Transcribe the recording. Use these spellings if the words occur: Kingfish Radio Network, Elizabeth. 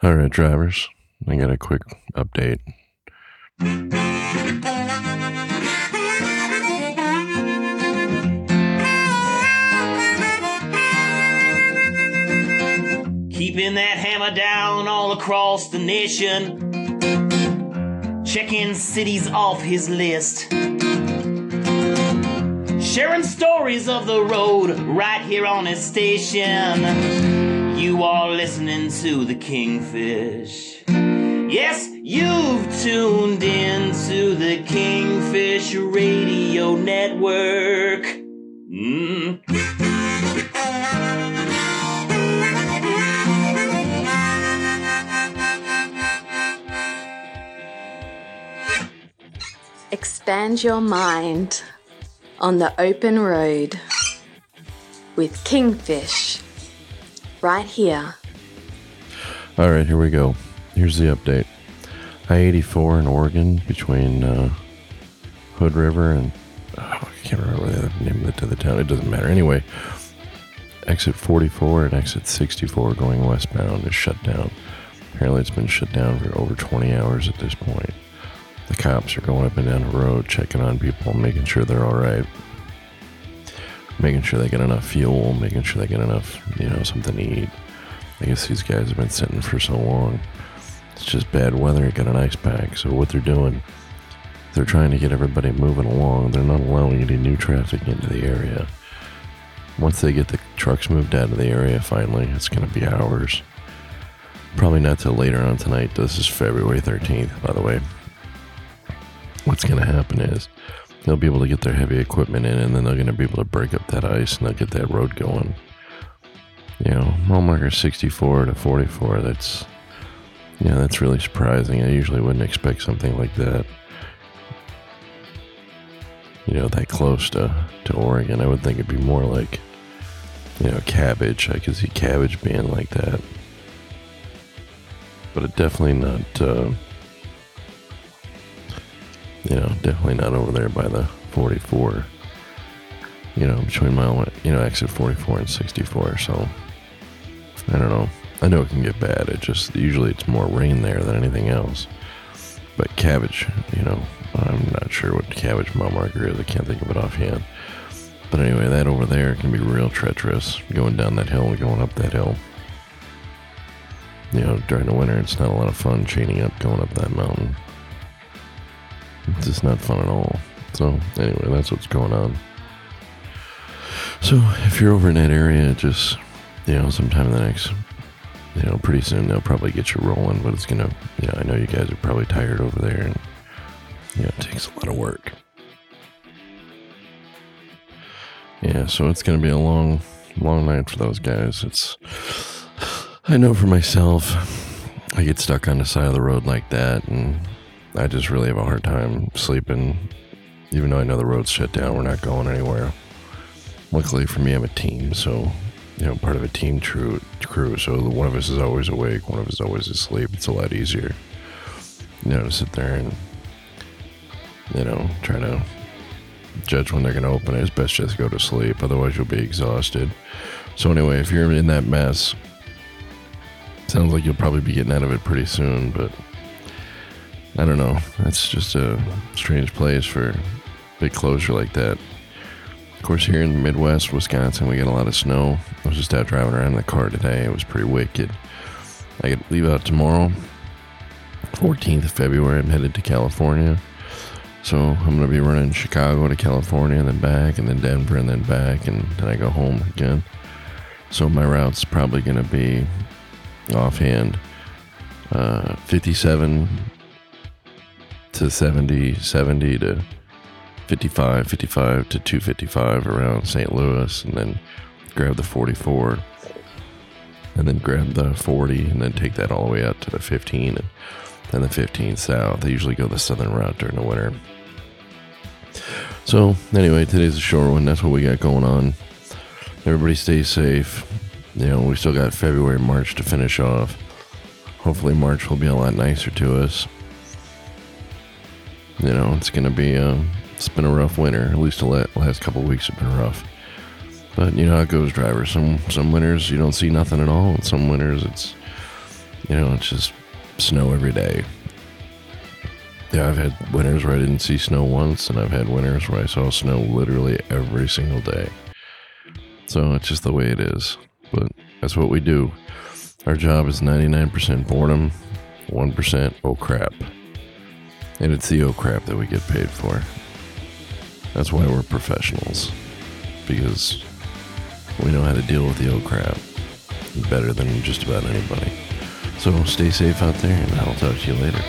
All right, drivers, I got a quick update. Keeping that hammer down all across the nation, checking cities off his list, sharing stories of the road right here on his station. You are listening to the Kingfish. Yes, you've tuned in to the Kingfish Radio Network. Expand your mind on the open road with Kingfish right here. All right, here we go. Here's the update. I-84 in Oregon between Hood River and I can't remember the name of the town. It doesn't matter. Anyway, exit 44 and exit 64 going westbound is shut down. Apparently it's been shut down for over 20 hours at this point. The cops are going up and down the road, checking on people, making sure they're all right, making sure they get enough fuel, making sure they get enough, something to eat. I guess these guys have been sitting for so long. It's just bad weather. It got an ice pack. So what they're doing, they're trying to get everybody moving along. They're not allowing any new traffic into the area. Once they get the trucks moved out of the area, finally, it's going to be hours. Probably not till later on tonight. This is February 13th, by the way. What's going to happen is they'll be able to get their heavy equipment in, and then they're going to be able to break up that ice, and they'll get that road going. Mile marker 64 to 44, that's really surprising. I usually wouldn't expect something like that, that close to Oregon. I would think it'd be more like, Cabbage. I could see Cabbage being like that. But it definitely not, definitely not over there by the 44, between exit 44 and 64. So, I don't know. I know it can get bad. It just, usually it's more rain there than anything else. But Cabbage, I'm not sure what Cabbage mile marker is. I can't think of it offhand. But anyway, that over there can be real treacherous, going down that hill and going up that hill. During the winter, it's not a lot of fun chaining up, going up that mountain. It's just not fun at all. So anyway, that's what's going on. So if you're over in that area, just, sometime in the next... pretty soon they'll probably get you rolling, but it's gonna, I know you guys are probably tired over there, and it takes a lot of work. So it's gonna be a long night for those guys. I know for myself, I get stuck on the side of the road like that, and I just really have a hard time sleeping, even though I know the road's shut down. We're not going anywhere. Luckily for me, I'm a team, so part of a team crew, so one of us is always awake, one of us is always asleep. It's a lot easier, to sit there and, try to judge when they're going to open it. It's best just go to sleep, otherwise you'll be exhausted. So anyway, if you're in that mess, sounds like you'll probably be getting out of it pretty soon, but I don't know. That's just a strange place for a big closure like that. Of course, here in the Midwest, Wisconsin, we get a lot of snow. I was just out driving around in the car today. It was pretty wicked. I could leave out tomorrow, 14th of February. I'm headed to California. So I'm going to be running Chicago to California, and then back, and then Denver, and then back, and then I go home again. So my route's probably going to be, offhand, 57 to 70, 70 to 55 to 255 around St. Louis, and then grab the 44, and then grab the 40, and then take that all the way out to the 15, and then the 15 south. I usually go the southern route during the winter. So anyway, today's a short one. That's what we got going on. Everybody stay safe. We still got February, March to finish off. Hopefully March will be a lot nicer to us. It's going to be... It's been a rough winter. At least the last couple of weeks have been rough. But you know how it goes, drivers. Some winters you don't see nothing at all, and some winters it's You know, it's just snow every day. Yeah, I've had winters where I didn't see snow once, and I've had winters where I saw snow literally every single day. So it's just the way it is. But that's what we do. Our job is 99% boredom, 1% oh crap. And it's the oh crap that we get paid for. That's why we're professionals. Because we know how to deal with the oh crap better than just about anybody. So stay safe out there, and I'll talk to you later.